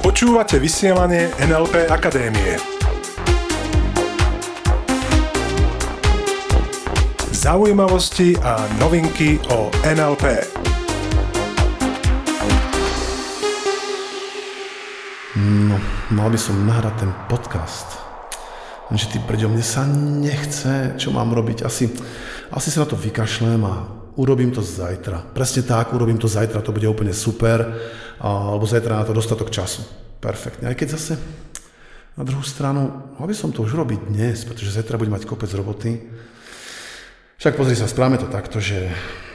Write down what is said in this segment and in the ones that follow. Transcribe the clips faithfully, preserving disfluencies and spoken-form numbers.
Počúvate vysielanie en el pé Akadémie. Zaujímavosti a novinky o en el pé. No, mal by som nahrať ten podcast. Lenže ty prďo, mne sa nechce, čo mám robiť. Asi, asi sa na to vykašlem a urobím to zajtra. Presne tak, urobím to zajtra, to bude úplne super. Alebo zajtra na to dostatok času. Perfektne. Aj keď zase na druhú stranu, mal by som to už robiť dnes, pretože zajtra budem mať kopec roboty. Však pozri sa, správame to takto, že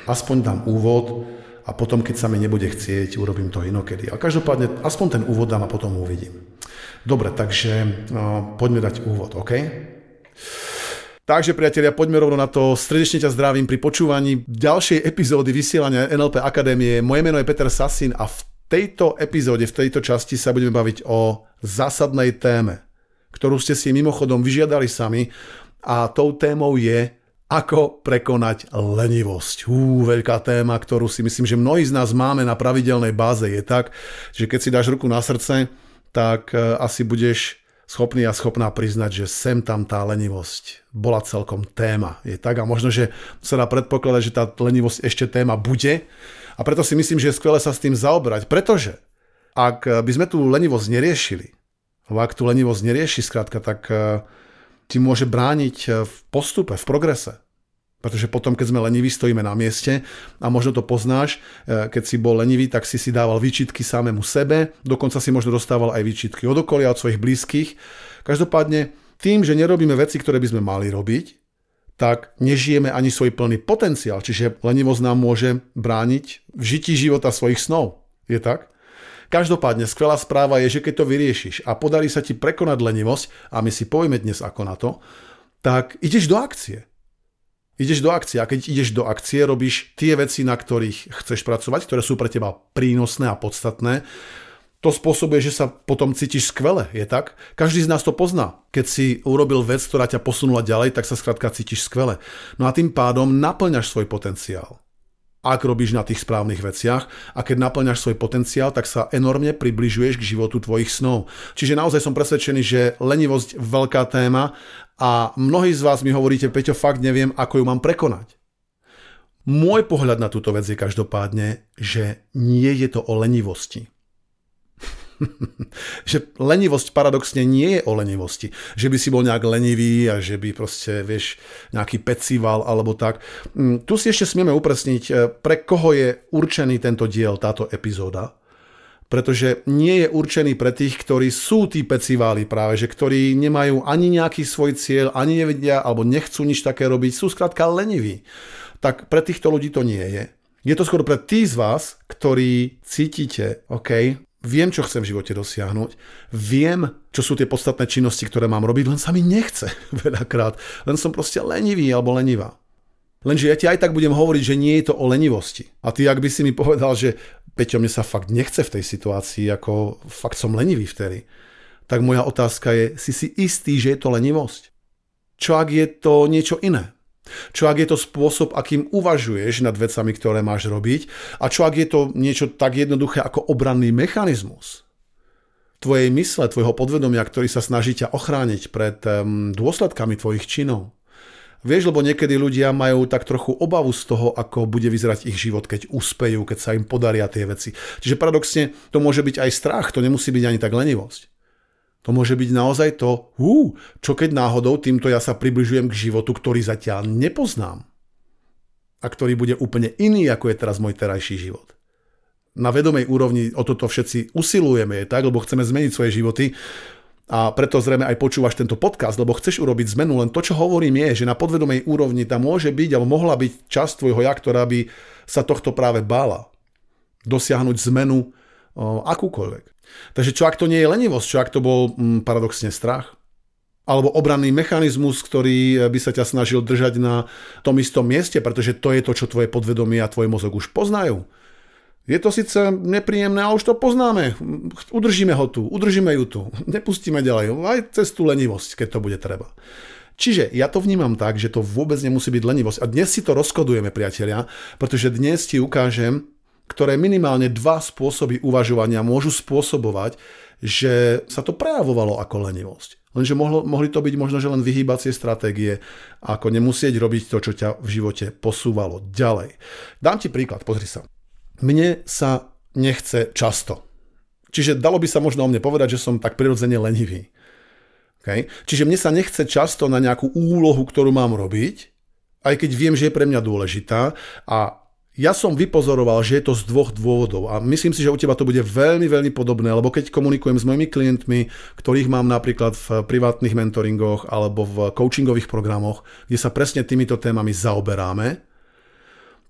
aspoň dám úvod a potom, keď sa mi nebude chcieť, urobím to inokedy. A každopádne, aspoň ten úvod dám a potom uvidím. Dobre, takže no, poďme dať úvod, OK? Takže, priatelia, poďme rovno na to. Srdečne ťa zdravím pri počúvaní ďalšej epizódy vysielania en el pé Akadémie. Moje meno je Peter Sasin a v tejto epizóde, v tejto časti sa budeme baviť o zásadnej téme, ktorú ste si mimochodom vyžiadali sami, a tou témou je: ako prekonať lenivosť. Ú, veľká téma, ktorú si myslím, že mnohí z nás máme na pravidelnej báze. Je tak, že keď si dáš ruku na srdce, tak asi budeš schopný a schopná priznať, že sem tam tá lenivosť bola celkom téma. Je tak, a možno, že sa dá predpokladať, že tá lenivosť ešte téma bude. A preto si myslím, že je skvelé sa s tým zaoberať, pretože ak by sme tú lenivosť neriešili, alebo ak tú lenivosť nerieši, skrátka, tak ti môže brániť v postupe, v progrese. Pretože potom, keď sme leniví, stojíme na mieste a možno to poznáš, keď si bol lenivý, tak si si dával výčitky samému sebe, dokonca si možno dostával aj výčitky od okolia, od svojich blízkych. Každopádne, tým, že nerobíme veci, ktoré by sme mali robiť, tak nežijeme ani svoj plný potenciál, čiže lenivosť nám môže brániť v žití života svojich snov. Je tak? Každopádne, skvelá správa je, že keď to vyriešiš a podarí sa ti prekonať lenivosť, a my si povieme dnes ako na to, tak ideš do akcie. Ideš do akcie a keď ideš do akcie, robíš tie veci, na ktorých chceš pracovať, ktoré sú pre teba prínosné a podstatné. To spôsobuje, že sa potom cítiš skvele, je tak? Každý z nás to pozná. Keď si urobil vec, ktorá ťa posunula ďalej, tak sa skrátka cítiš skvele. No a tým pádom naplňaš svoj potenciál. Ak robíš na tých správnych veciach a keď naplňaš svoj potenciál, tak sa enormne približuješ k životu tvojich snov. Čiže naozaj som presvedčený, že lenivosť je veľká téma a mnohí z vás mi hovoríte: Peťo, fakt neviem, ako ju mám prekonať. Môj pohľad na túto vec je každopádne, že nie je to o lenivosti. Že lenivosť paradoxne nie je o lenivosti. Že by si bol nejak lenivý a že by proste, vieš, nejaký pecival alebo tak. Tu si ešte smieme upresniť, pre koho je určený tento diel, táto epizóda. Pretože nie je určený pre tých, ktorí sú tí peciváli práve, že ktorí nemajú ani nejaký svoj cieľ, ani nevedia alebo nechcú nič také robiť, sú skrátka leniví. Tak pre týchto ľudí to nie je. Je to skôr pre tých z vás, ktorí cítite, OK, viem, čo chcem v živote dosiahnuť, viem, čo sú tie podstatné činnosti, ktoré mám robiť, len sa mi nechce veľakrát, len som proste lenivý alebo lenivá. Lenže ja ti aj tak budem hovoriť, že nie je to o lenivosti. A ty, ak by si mi povedal, že Peťo, mne sa fakt nechce v tej situácii, ako fakt som lenivý vtedy, tak moja otázka je, si si istý, že je to lenivosť? Čo ak je to niečo iné? Čo ak je to spôsob, akým uvažuješ nad vecami, ktoré máš robiť? A čo ak je to niečo tak jednoduché ako obranný mechanizmus tvojej mysle, tvojho podvedomia, ktorý sa snaží ťa ochrániť pred um, dôsledkami tvojich činov? Vieš, lebo niekedy ľudia majú tak trochu obavu z toho, ako bude vyzerať ich život, keď uspejú, keď sa im podaria tie veci. Čiže paradoxne to môže byť aj strach, to nemusí byť ani tak lenivosť. To môže byť naozaj to, hú, čo keď náhodou týmto ja sa približujem k životu, ktorý zatiaľ nepoznám a ktorý bude úplne iný, ako je teraz môj terajší život. Na vedomej úrovni o toto všetci usilujeme, je tak, lebo chceme zmeniť svoje životy a preto zrejme aj počúvaš tento podcast, lebo chceš urobiť zmenu, len to, čo hovorím, je, že na podvedomej úrovni tam môže byť alebo mohla byť časť tvojho ja, ktorá by sa tohto práve bála dosiahnuť zmenu o, akúkoľvek. Takže čo ak to nie je lenivosť, čo ak to bol mm, paradoxne strach? Alebo obranný mechanizmus, ktorý by sa ťa snažil držať na tom istom mieste, pretože to je to, čo tvoje podvedomie a tvoj mozog už poznajú. Je to síce nepríjemné, ale už to poznáme. Udržíme ho tu, udržíme ju tu, nepustíme ďalej, aj cez tú lenivosť, keď to bude treba. Čiže ja to vnímam tak, že to vôbec nemusí byť lenivosť. A dnes si to rozkodujeme, priatelia, pretože dnes ti ukážem, ktoré minimálne dva spôsoby uvažovania môžu spôsobovať, že sa to prejavovalo ako lenivosť. Lenže mohlo, mohli to byť možno, že len vyhýbacie stratégie, ako nemusieť robiť to, čo ťa v živote posúvalo ďalej. Dám ti príklad, pozri sa. Mne sa nechce často. Čiže dalo by sa možno o mne povedať, že som tak prirodzene lenivý. Okay? Čiže mne sa nechce často na nejakú úlohu, ktorú mám robiť, aj keď viem, že je pre mňa dôležitá, a ja som vypozoroval, že je to z dvoch dôvodov a myslím si, že u teba to bude veľmi, veľmi podobné, lebo keď komunikujem s mojimi klientmi, ktorých mám napríklad v privátnych mentoringoch alebo v coachingových programoch, kde sa presne týmito témami zaoberáme,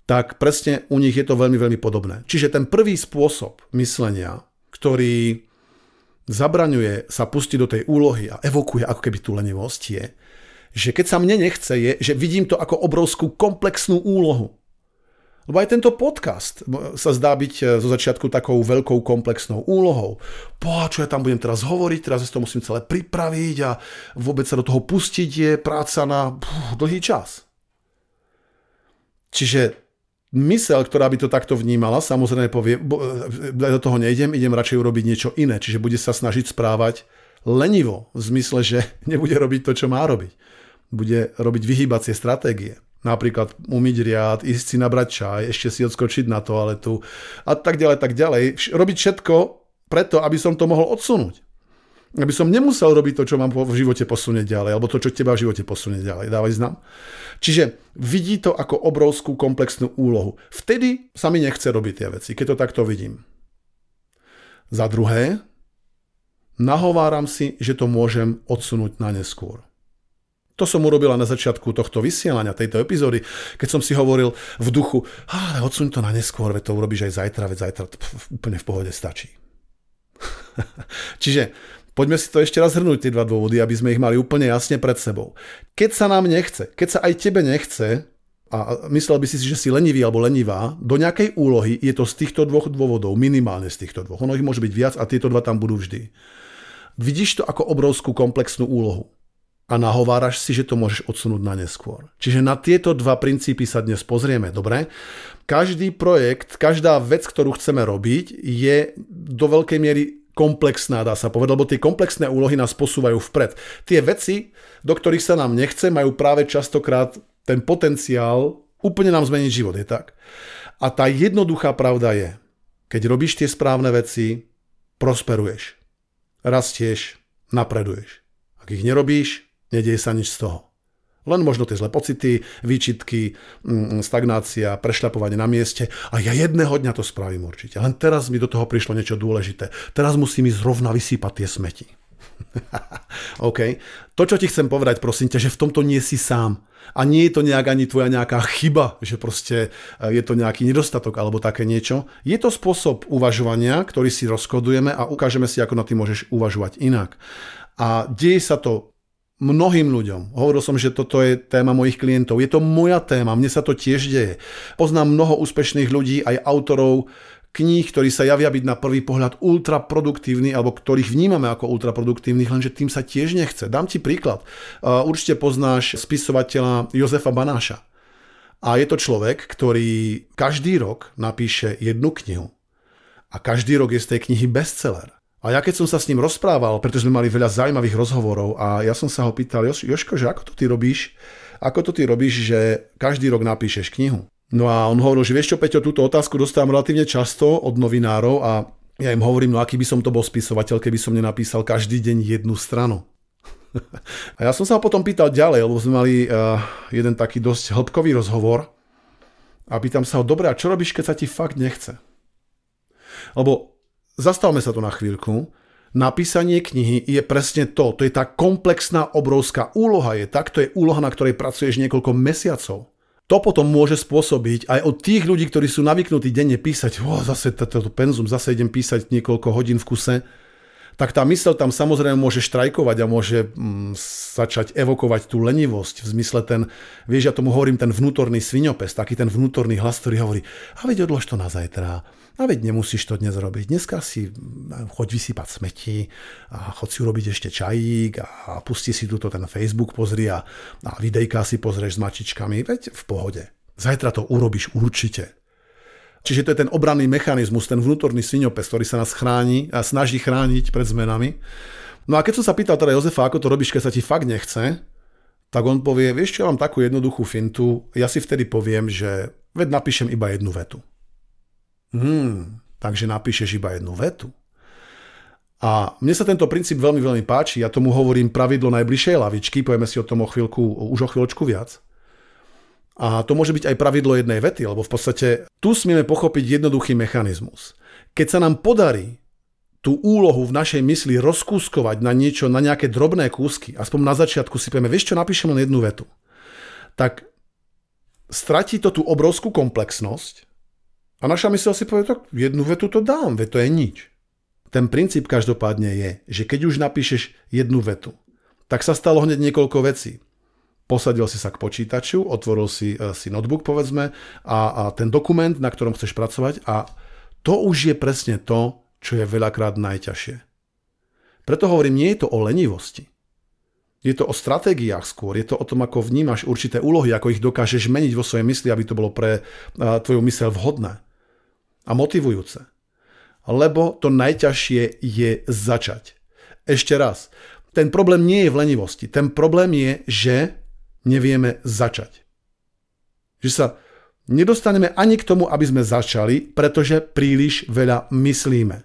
tak presne u nich je to veľmi, veľmi podobné. Čiže ten prvý spôsob myslenia, ktorý zabraňuje sa pustiť do tej úlohy a evokuje ako keby tú lenivosť, je, že keď sa mne nechce, je, že vidím to ako obrovskú komplexnú úlohu. Lebo aj tento podcast sa zdá byť zo začiatku takou veľkou komplexnou úlohou. Po, čo ja tam budem teraz hovoriť, teraz to musím celé pripraviť a vôbec sa do toho pustiť je práca na pff, dlhý čas. Čiže myseľ, ktorá by to takto vnímala, samozrejme povie, do toho nejdem, idem radšej urobiť niečo iné. Čiže bude sa snažiť správať lenivo, v zmysle, že nebude robiť to, čo má robiť. Bude robiť vyhýbacie stratégie. Napríklad umyť riad, ísť si nabrať čaj, ešte si odskočiť na toaletu a tak ďalej, tak ďalej. Robiť všetko preto, aby som to mohol odsunúť. Aby som nemusel robiť to, čo mám v živote posunieť ďalej, alebo to, čo teba v živote posunieť ďalej. Dávaj znam. Čiže vidí to ako obrovskú komplexnú úlohu. Vtedy sa mi nechce robiť tie veci, keď to takto vidím. Za druhé, nahováram si, že to môžem odsunúť na neskôr. To som urobila na začiatku tohto vysielania, tejto epizódy, keď som si hovoril v duchu, ale odsuň to na neskôr, veď to urobíš aj zajtra, veď zajtra úplne v pohode stačí. Čiže poďme si to ešte raz zhrnúť, tie dva dôvody, aby sme ich mali úplne jasne pred sebou. Keď sa nám nechce, keď sa aj tebe nechce, a myslel by si, že si lenivý alebo lenivá, do nejakej úlohy, je to z týchto dvoch dôvodov, minimálne z týchto dvoch. Ono ich môže byť viac a tieto dva tam budú vždy. Vidíš to ako obrovskú komplexnú úlohu. A nahováraš si, že to môžeš odsunúť na neskôr. Čiže na tieto dva princípy sa dnes pozrieme, dobre? Každý projekt, každá vec, ktorú chceme robiť, je do veľkej miery komplexná, dá sa povedať, lebo tie komplexné úlohy nás posúvajú vpred. Tie veci, do ktorých sa nám nechce, majú práve častokrát ten potenciál úplne nám zmeniť život, je tak? A tá jednoduchá pravda je, keď robíš tie správne veci, prosperuješ, rastieš, napreduješ. Ak ich nerobíš, nedieje sa nič z toho. Len možno tie zlé pocity, výčitky, stagnácia, prešľapovanie na mieste. A ja jedného dňa to spravím určite. Len teraz mi do toho prišlo niečo dôležité. Teraz musím ísť zrovna vysýpať tie smeti. OK. To, čo ti chcem povedať, prosím ťa, že v tomto nie si sám. A nie je to nejak ani tvoja nejaká chyba, že proste je to nejaký nedostatok alebo také niečo. Je to spôsob uvažovania, ktorý si rozkodujeme a ukážeme si, ako na ty môžeš uvažovať inak. A deje sa to mnohým ľuďom. Hovoril som, že toto je téma mojich klientov. Je to moja téma, mne sa to tiež deje. Poznám mnoho úspešných ľudí, aj autorov kníh, ktorí sa javia byť na prvý pohľad ultraproduktívni, alebo ktorých vnímame ako ultraproduktívnych, lenže tým sa tiež nechce. Dám ti príklad. Určite poznáš spisovateľa Jozefa Banáša. A je to človek, ktorý každý rok napíše jednu knihu. A každý rok je z tej knihy bestseller. A ja keď som sa s ním rozprával, pretože sme mali veľa zaujímavých rozhovorov a ja som sa ho pýtal, Jož, Jožko, že ako to ty robíš? Ako to ty robíš, že každý rok napíšeš knihu? No a on hovoril, že vieš čo, Peťo, túto otázku dostávam relatívne často od novinárov a ja im hovorím, no aký by som to bol spisovateľ, keby som nenapísal každý deň jednu stranu. A ja som sa ho potom pýtal ďalej, lebo sme mali uh, jeden taký dosť hĺbkový rozhovor a pýtam sa ho, dobre, a čo robíš, keď sa ti fakt nechce? Lebo zastavme sa tu na chvíľku. Napísanie knihy je presne to. To je tá komplexná, obrovská úloha. Je tak, to je úloha, na ktorej pracuješ niekoľko mesiacov. To potom môže spôsobiť aj od tých ľudí, ktorí sú navyknutí denne písať, oh, zase toto penzum, zase idem písať niekoľko hodín v kuse, tak tá myseľ tam samozrejme môže štrajkovať a môže mm, začať evokovať tú lenivosť. V zmysle ten, vieš, ja tomu hovorím, ten vnútorný sviňopes, taký ten vnútorný hlas, ktorý hovorí, a veď odlož to na zajtra. A veď nemusíš to dnes robiť. Dneska si choď vysypať smeti a choď si urobiť ešte čajík a pusti si túto ten Facebook, pozri a, a videjka si pozrieš s mačičkami. Veď v pohode. Zajtra to urobíš určite. Čiže to je ten obranný mechanizmus, ten vnútorný sviňopes, ktorý sa nás chráni a snaží chrániť pred zmenami. No a keď som sa pýtal teda Jozefa, ako to robíš, keď sa ti fakt nechce, tak on povie, vieš čo, ja mám takú jednoduchú fintu, ja si vtedy poviem, že veď napíšem iba jednu vetu. Hmm, takže napíšeš iba jednu vetu. A mne sa tento princíp veľmi, veľmi páči, ja tomu hovorím pravidlo najbližšej lavičky, povieme si o tom o chvíľku, už o chvíľočku viac. A to môže byť aj pravidlo jednej vety, lebo v podstate tu smieme pochopiť jednoduchý mechanizmus. Keď sa nám podarí tú úlohu v našej mysli rozkúskovať na niečo, na nejaké drobné kúsky, aspoň na začiatku si povieme, vieš čo, napíšem len jednu vetu, tak stratí to tú obrovskú komplexnosť a naša mysl si povie, tak jednu vetu to dám, veď to je nič. Ten princíp každopádne je, že keď už napíšeš jednu vetu, tak sa stalo hneď niekoľko vecí. Posadil si sa k počítaču, otvoril si, si notebook, povedzme, a, a ten dokument, na ktorom chceš pracovať, a to už je presne to, čo je veľakrát najťažšie. Preto hovorím, nie je to o lenivosti. Je to o stratégiách skôr, je to o tom, ako vnímaš určité úlohy, ako ich dokážeš meniť vo svojej mysli, aby to bolo pre tvoju myseľ vhodné a motivujúce. Lebo to najťažšie je začať. Ešte raz, ten problém nie je v lenivosti, ten problém je, že nevieme začať. Že sa nedostaneme ani k tomu, aby sme začali, pretože príliš veľa myslíme.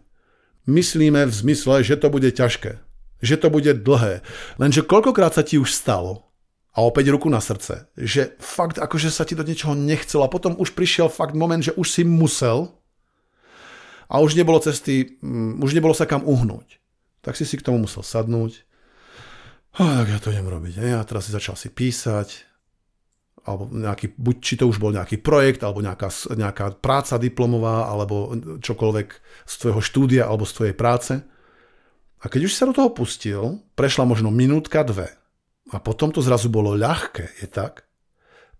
Myslíme v zmysle, že to bude ťažké, že to bude dlhé. Lenže koľkokrát sa ti už stalo, a opäť ruku na srdce, že fakt akože sa ti do niečoho nechcelo a potom už prišiel fakt moment, že už si musel a už nebolo cesty, už nebolo sa kam uhnúť. Tak si si k tomu musel sadnúť. A tak ja to idem robiť. Ja teraz si začal si písať, alebo nejaký, buď či to už bol nejaký projekt, alebo nejaká, nejaká práca diplomová, alebo čokoľvek z tvojho štúdia, alebo z tvojej práce. A keď už sa do toho pustil, prešla možno minútka, dve. A potom to zrazu bolo ľahké, je tak?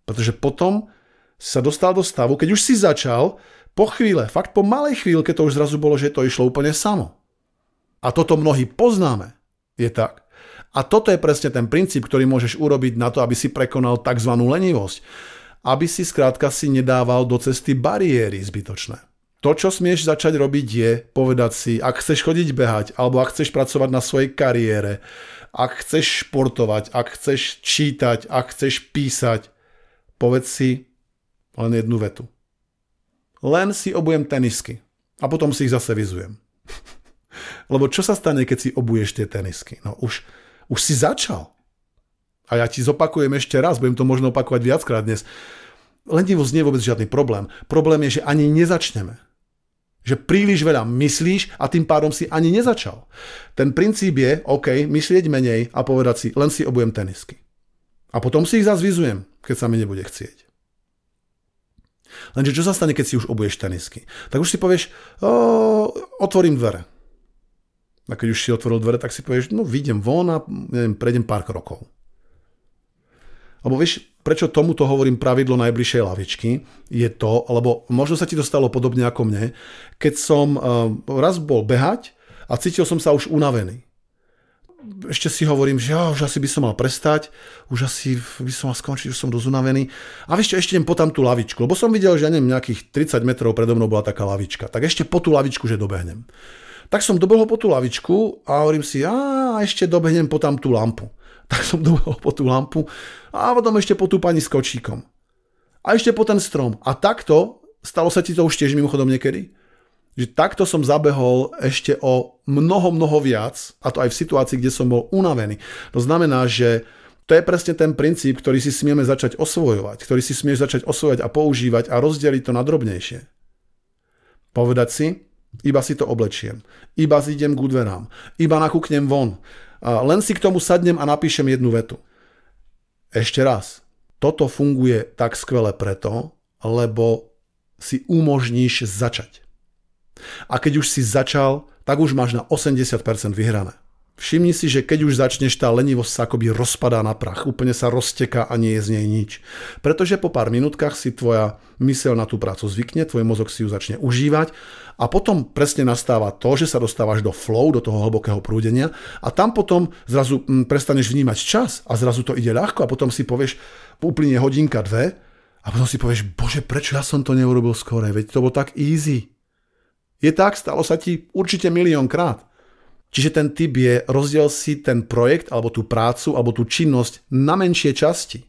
Pretože potom sa dostal do stavu, keď už si začal, po chvíle, fakt po malej chvíľke to už zrazu bolo, že to išlo úplne samo. A toto mnohí poznáme, je tak? A toto je presne ten princíp, ktorý môžeš urobiť na to, aby si prekonal tzv. Lenivosť. Aby si skrátka si nedával do cesty bariéry zbytočné. To, čo smieš začať robiť, je povedať si, ak chceš chodiť behať, alebo ak chceš pracovať na svojej kariére, ak chceš športovať, ak chceš čítať, ak chceš písať, povedz si len jednu vetu. Len si obujem tenisky a potom si ich zase vyzujem. Lebo čo sa stane, keď si obuješ tie tenisky? No už... Už si začal. A ja ti zopakujem ešte raz, budem to možno opakovať viackrát dnes. Lenivosť nie je vôbec žiadny problém. Problém je, že ani nezačneme. Že príliš veľa myslíš a tým pádom si ani nezačal. Ten princíp je, OK, myslieť menej a povedať si, len si obujem tenisky. A potom si ich zase vyzujem, keď sa mi nebude chcieť. Lenže čo sa stane, keď si už obuješ tenisky? Tak už si povieš, o, otvorím dvere. A keď už si otvoril dvere, tak si povieš, no vidím von a neviem, prejdem pár krokov. Lebo vieš, prečo tomuto hovorím pravidlo najbližšej lavičky, je to, lebo možno sa ti to stalo podobne ako mne, keď som raz bol behať a cítil som sa už unavený. Ešte si hovorím, že ja, už asi by som mal prestať, už asi by som mal skončiť, už som dosť unavený. A vieš čo, ešte idem po tam tú lavičku, lebo som videl, že ja neviem, nejakých tridsať metrov predo mnou bola taká lavička. Tak ešte po tú lavičku, že dobehnem. Tak som dobehol po tú lavičku a hovorím si, a ešte dobehnem po tam tú lampu. Tak som dobehol po tú lampu a potom ešte po tú pani s kočíkom. A ešte po ten strom. A takto, stalo sa ti to už tiež mimochodom niekedy, že takto som zabehol ešte o mnoho, mnoho viac, a to aj v situácii, kde som bol unavený. To znamená, že to je presne ten princíp, ktorý si smieme začať osvojovať, ktorý si smieš začať osvojovať a používať a rozdeliť to na drobnejšie. Povedať si, iba si to oblečiem, iba zídem k dverám, iba nakúknem von, a len si k tomu sadnem a napíšem jednu vetu. Ešte raz, toto funguje tak skvele preto, lebo si umožníš začať. A keď už si začal, tak už máš na osemdesiat percent vyhrané. Všimni si, že keď už začneš, tá lenivosť sa akoby rozpadá na prach, úplne sa rozteká a nie je z nej nič. Pretože po pár minútkach si tvoja myseľ na tú prácu zvykne, tvoj mozog si ju začne užívať a potom presne nastáva to, že sa dostávaš do flow, do toho hlbokého prúdenia a tam potom zrazu prestaneš vnímať čas a zrazu to ide ľahko a potom si povieš, uplynie hodinka, dve a A potom si povieš, bože, prečo ja som to neurobil skôr? Veď to bolo tak easy. Je tak, stalo sa ti určite miliónkrát. Čiže ten tip je, rozdiel si ten projekt, alebo tú prácu, alebo tú činnosť na menšie časti.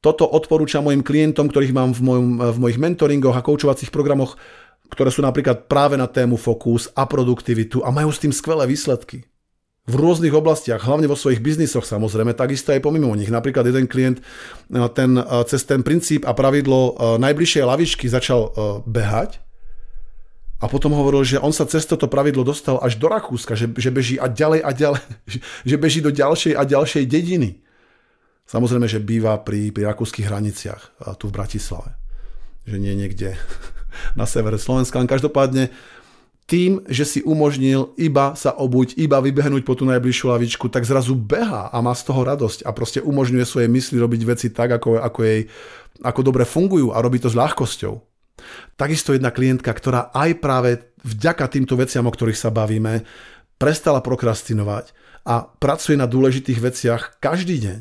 Toto odporúčam mojim klientom, ktorých mám v, mojom, v mojich mentoringoch a koučovacích programoch, ktoré sú napríklad práve na tému fokus a produktivitu a majú s tým skvelé výsledky. V rôznych oblastiach, hlavne vo svojich biznisoch samozrejme, takisto aj pomimo nich. Napríklad jeden klient ten, cez ten princíp a pravidlo najbližšej lavičky začal behať a potom hovoril, že on sa cez toto pravidlo dostal až do Rakúska, že, že beží a ďalej a ďalej, že beží do ďalšej a ďalšej dediny. Samozrejme, že býva pri, pri rakúskych hraniciach, tu v Bratislave. Že nie niekde na severe Slovenska, len každopádne tým, že si umožnil iba sa obuť, iba vybehnúť po tú najbližšiu lavičku, tak zrazu behá a má z toho radosť a proste umožňuje svojej mysli robiť veci tak, ako, ako jej ako dobre fungujú a robí to s ľahkosťou. Takisto jedna klientka, ktorá aj práve vďaka týmto veciam, o ktorých sa bavíme, prestala prokrastinovať a pracuje na dôležitých veciach každý deň.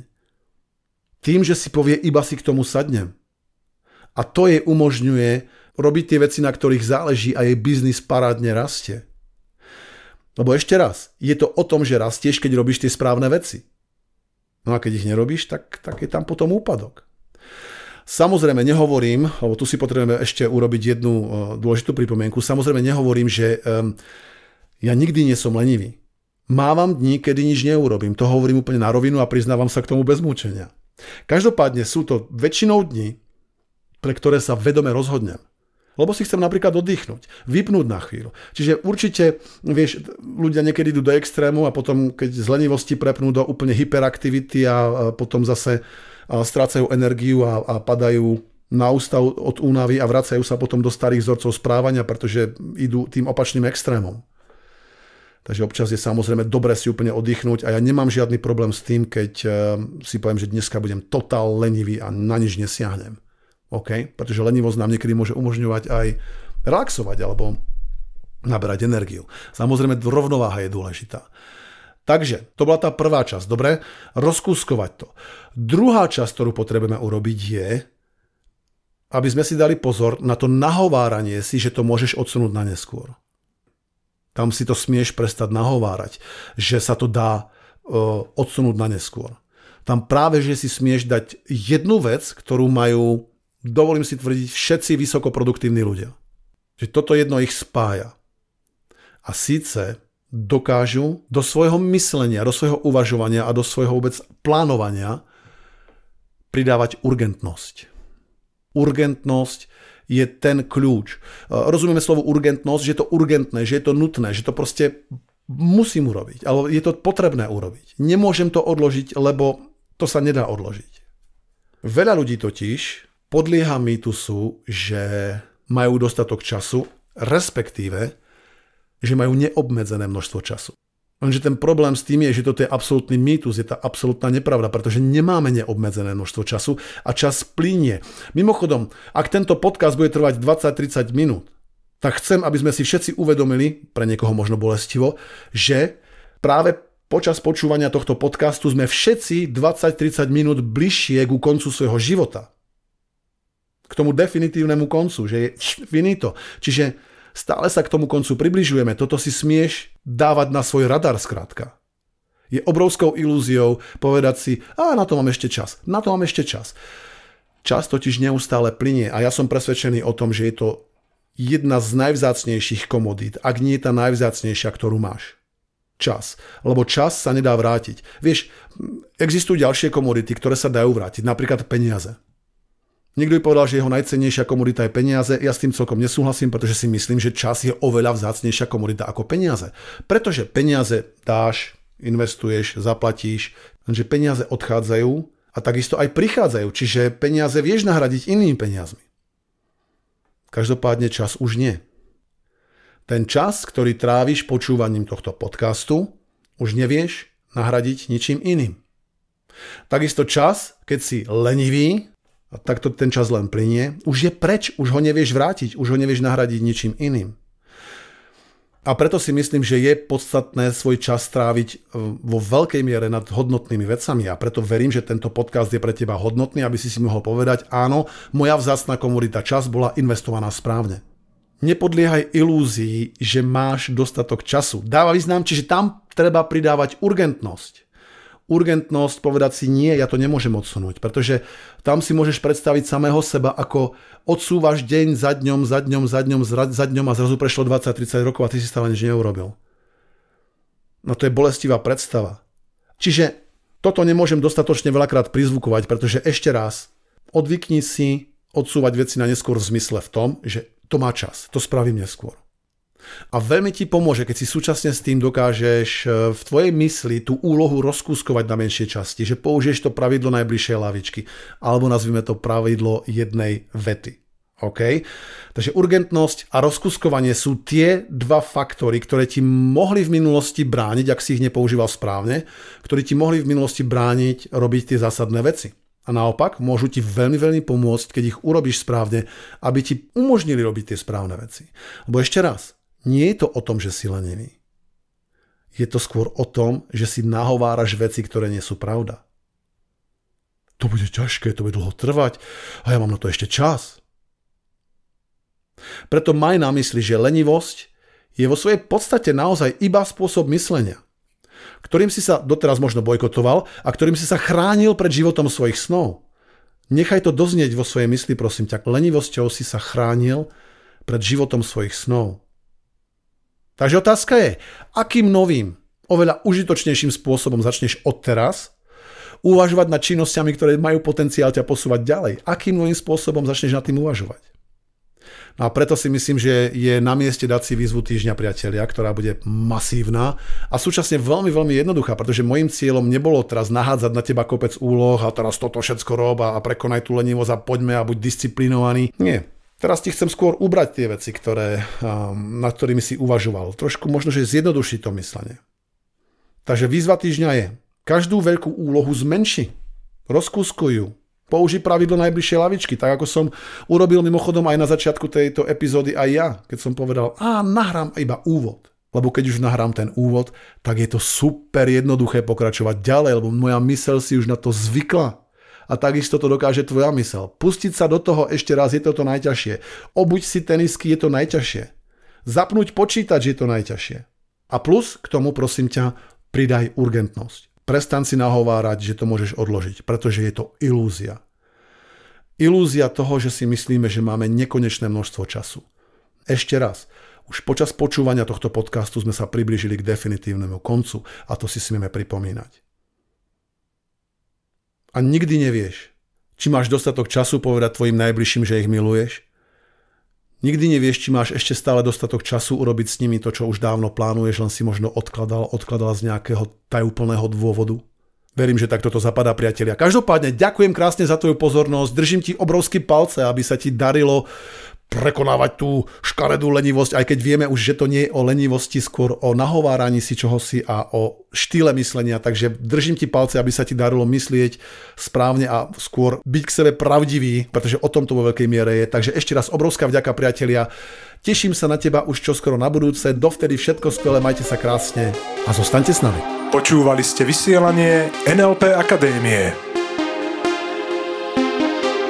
Tým, že si povie, iba si k tomu sadnem. A to jej umožňuje robiť tie veci, na ktorých záleží a jej biznis parádne rastie. Lebo ešte raz, je to o tom, že rastieš, keď robíš tie správne veci. No a keď ich nerobíš, tak, tak je tam potom úpadok. Samozrejme nehovorím, lebo tu si potrebujeme ešte urobiť jednu dôležitú pripomienku, samozrejme nehovorím, že um, ja nikdy nie som lenivý. Mávam dní, kedy nič neurobím. To hovorím úplne na rovinu a priznávam sa k tomu bez múčenia. Každopádne sú to väčšinou dní, pre ktoré sa vedome rozhodnem. Lebo si chcem napríklad oddychnúť, vypnúť na chvíľu. Čiže určite, vieš, ľudia niekedy idú do extrému a potom, keď z lenivosti prepnú do úplne hyperaktivity a potom zase strácajú energiu a, a padajú na ústav od únavy a vracajú sa potom do starých vzorcov správania, pretože idú tým opačným extrémom. Takže občas je samozrejme dobre si úplne oddychnúť a ja nemám žiadny problém s tým, keď si poviem, že dneska budem totál lenivý a na nič nesiahnem. OK? Pretože lenivosť nám niekedy môže umožňovať aj relaxovať alebo naberať energiu. Samozrejme, rovnováha je dôležitá. Takže, to bola tá prvá časť, dobre? Rozkúskovať to. Druhá časť, ktorú potrebujeme urobiť je, aby sme si dali pozor na to nahováranie si, že to môžeš odsunúť na neskôr. Tam si to smieš prestať nahovárať, že sa to dá uh, odsunúť na neskôr. Tam práve, že si smieš dať jednu vec, ktorú majú, dovolím si tvrdiť, všetci vysokoproduktívni ľudia. Že toto jedno ich spája. A síce dokážu do svojho myslenia, do svojho uvažovania a do svojho vôbec plánovania pridávať urgentnosť. Urgentnosť je ten kľúč. Rozumieme slovo urgentnosť, že je to urgentné, že je to nutné, že to proste musím urobiť, alebo je to potrebné urobiť. Nemôžem to odložiť, lebo to sa nedá odložiť. Veľa ľudí totiž podlieha mýtusu, že majú dostatok času, respektíve, že majú neobmedzené množstvo času. Lenže ten problém s tým je, že toto je absolútny mýtus, je tá absolútna nepravda, pretože nemáme neobmedzené množstvo času a čas plynie. Mimochodom, ak tento podcast bude trvať dvadsať tridsať minút, tak chcem, aby sme si všetci uvedomili, pre niekoho možno bolestivo, že práve počas počúvania tohto podcastu sme všetci dvadsať tridsať minút bližšie ku koncu svojho života. K tomu definitívnemu koncu, že je finito. Čiže stále sa k tomu koncu približujeme. Toto si smieš dávať na svoj radar skrátka. Je obrovskou ilúziou povedať si, a na to mám ešte čas, na to mám ešte čas. Čas totiž neustále plynie a ja som presvedčený o tom, že je to jedna z najvzácnejších komodít, ak nie je tá najvzácnejšia, ktorú máš. Čas. Lebo čas sa nedá vrátiť. Vieš, existujú ďalšie komodity, ktoré sa dajú vrátiť, napríklad peniaze. Niekto by povedal, že jeho najcennejšia komodita je peniaze. Ja s tým celkom nesúhlasím, pretože si myslím, že čas je oveľa vzácnejšia komodita ako peniaze. Pretože peniaze dáš, investuješ, zaplatíš, lenže peniaze odchádzajú a takisto aj prichádzajú. Čiže peniaze vieš nahradiť inými peniazmi. Každopádne čas už nie. Ten čas, ktorý tráviš počúvaním tohto podcastu, už nevieš nahradiť ničím iným. Takisto čas, keď si lenivý, a takto ten čas len plynie, už je preč, už ho nevieš vrátiť, už ho nevieš nahradiť ničím iným. A preto si myslím, že je podstatné svoj čas stráviť vo veľkej miere nad hodnotnými vecami. A preto verím, že tento podcast je pre teba hodnotný, aby si si mohol povedať, áno, moja vzácna komodita čas bola investovaná správne. Nepodliehaj ilúzii, že máš dostatok času. Dáva význam, čiže tam treba pridávať urgentnosť. Urgentnosť, povedať si nie, ja to nemôžem odsunúť, pretože tam si môžeš predstaviť samého seba, ako odsúvaš deň za dňom, za dňom, za dňom, za dňom a zrazu prešlo dvadsať tridsať rokov a ty si stále nič neurobil. No to je bolestivá predstava. Čiže toto nemôžem dostatočne veľakrát prizvukovať, pretože ešte raz, odvykni si odsúvať veci na neskôr v zmysle v tom, že to má čas, to spravím neskôr. A veľmi ti pomôže, keď si súčasne s tým dokážeš v tvojej mysli tú úlohu rozkúskovať na menšie časti, že použiješ to pravidlo najbližšej lavičky, alebo nazvime to pravidlo jednej vety. Okay? Takže urgentnosť a rozkúskovanie sú tie dva faktory, ktoré ti mohli v minulosti brániť, ak si ich nepoužíval správne, ktoré ti mohli v minulosti brániť robiť tie zásadné veci. A naopak môžu ti veľmi, veľmi pomôcť, keď ich urobíš správne, aby ti umožnili robiť tie správne veci. Lebo ešte raz, nie je to o tom, že si lenivý. Je to skôr o tom, že si nahováraš veci, ktoré nie sú pravda. To bude ťažké, to bude dlho trvať a ja mám na to ešte čas. Preto maj na mysli, že lenivosť je vo svojej podstate naozaj iba spôsob myslenia, ktorým si sa doteraz možno bojkotoval a ktorým si sa chránil pred životom svojich snov. Nechaj to doznieť vo svojej mysli, prosím ťa. Lenivosťou si sa chránil pred životom svojich snov. Takže otázka je, akým novým, oveľa užitočnejším spôsobom začneš odteraz uvažovať nad činnosťami, ktoré majú potenciál ťa posúvať ďalej. Akým novým spôsobom začneš nad tým uvažovať? No a preto si myslím, že je na mieste dať si výzvu týždňa, priatelia, ktorá bude masívna a súčasne veľmi, veľmi jednoduchá, pretože môjim cieľom nebolo teraz nahádzať na teba kopec úloh a teraz toto všetko rob a prekonaj tú lenivosť a poďme a buď disciplinovaný. Nie. Teraz ti chcem skôr ubrať tie veci, ktoré, nad ktorými si uvažoval. Trošku možno, že zjednoduší to myslenie. Takže výzva týždňa je, každú veľkú úlohu zmenši, rozkúskujú, použi pravidlo najbližšej lavičky, tak ako som urobil mimochodom aj na začiatku tejto epizódy aj ja, keď som povedal, a nahrám iba úvod. Lebo keď už nahrám ten úvod, tak je to super jednoduché pokračovať ďalej, lebo moja myseľ si už na to zvykla. A takisto to dokáže tvoja mysel. Pustiť sa do toho ešte raz je to to najťažšie. Obuť si tenisky je to najťažšie. Zapnúť počítač je to najťažšie. A plus k tomu, prosím ťa, pridaj urgentnosť. Prestaň si nahovárať, že to môžeš odložiť, pretože je to ilúzia. Ilúzia toho, že si myslíme, že máme nekonečné množstvo času. Ešte raz, už počas počúvania tohto podcastu sme sa priblížili k definitívnemu koncu a to si smieme pripomínať. A nikdy nevieš, či máš dostatok času povedať tvojim najbližším, že ich miluješ. Nikdy nevieš, či máš ešte stále dostatok času urobiť s nimi to, čo už dávno plánuješ, len si možno odkladal, odkladal z nejakého tajúplného dôvodu. Verím, že takto to zapadá, priatelia. Každopádne ďakujem krásne za tvoju pozornosť. Držím ti obrovské palce, aby sa ti darilo prekonávať tú škaredú lenivosť, aj keď vieme už, že to nie je o lenivosti, skôr o nahováraní si čohosi a o štýle myslenia, takže držím ti palce, aby sa ti darilo myslieť správne a skôr byť k sebe pravdivý, pretože o tom to vo veľkej miere je. Takže ešte raz obrovská vďaka, priatelia. Teším sa na teba už čoskoro na budúce. Dovtedy všetko skvelé, majte sa krásne a zostaňte s nami. Počúvali ste vysielanie en el pé Akadémie.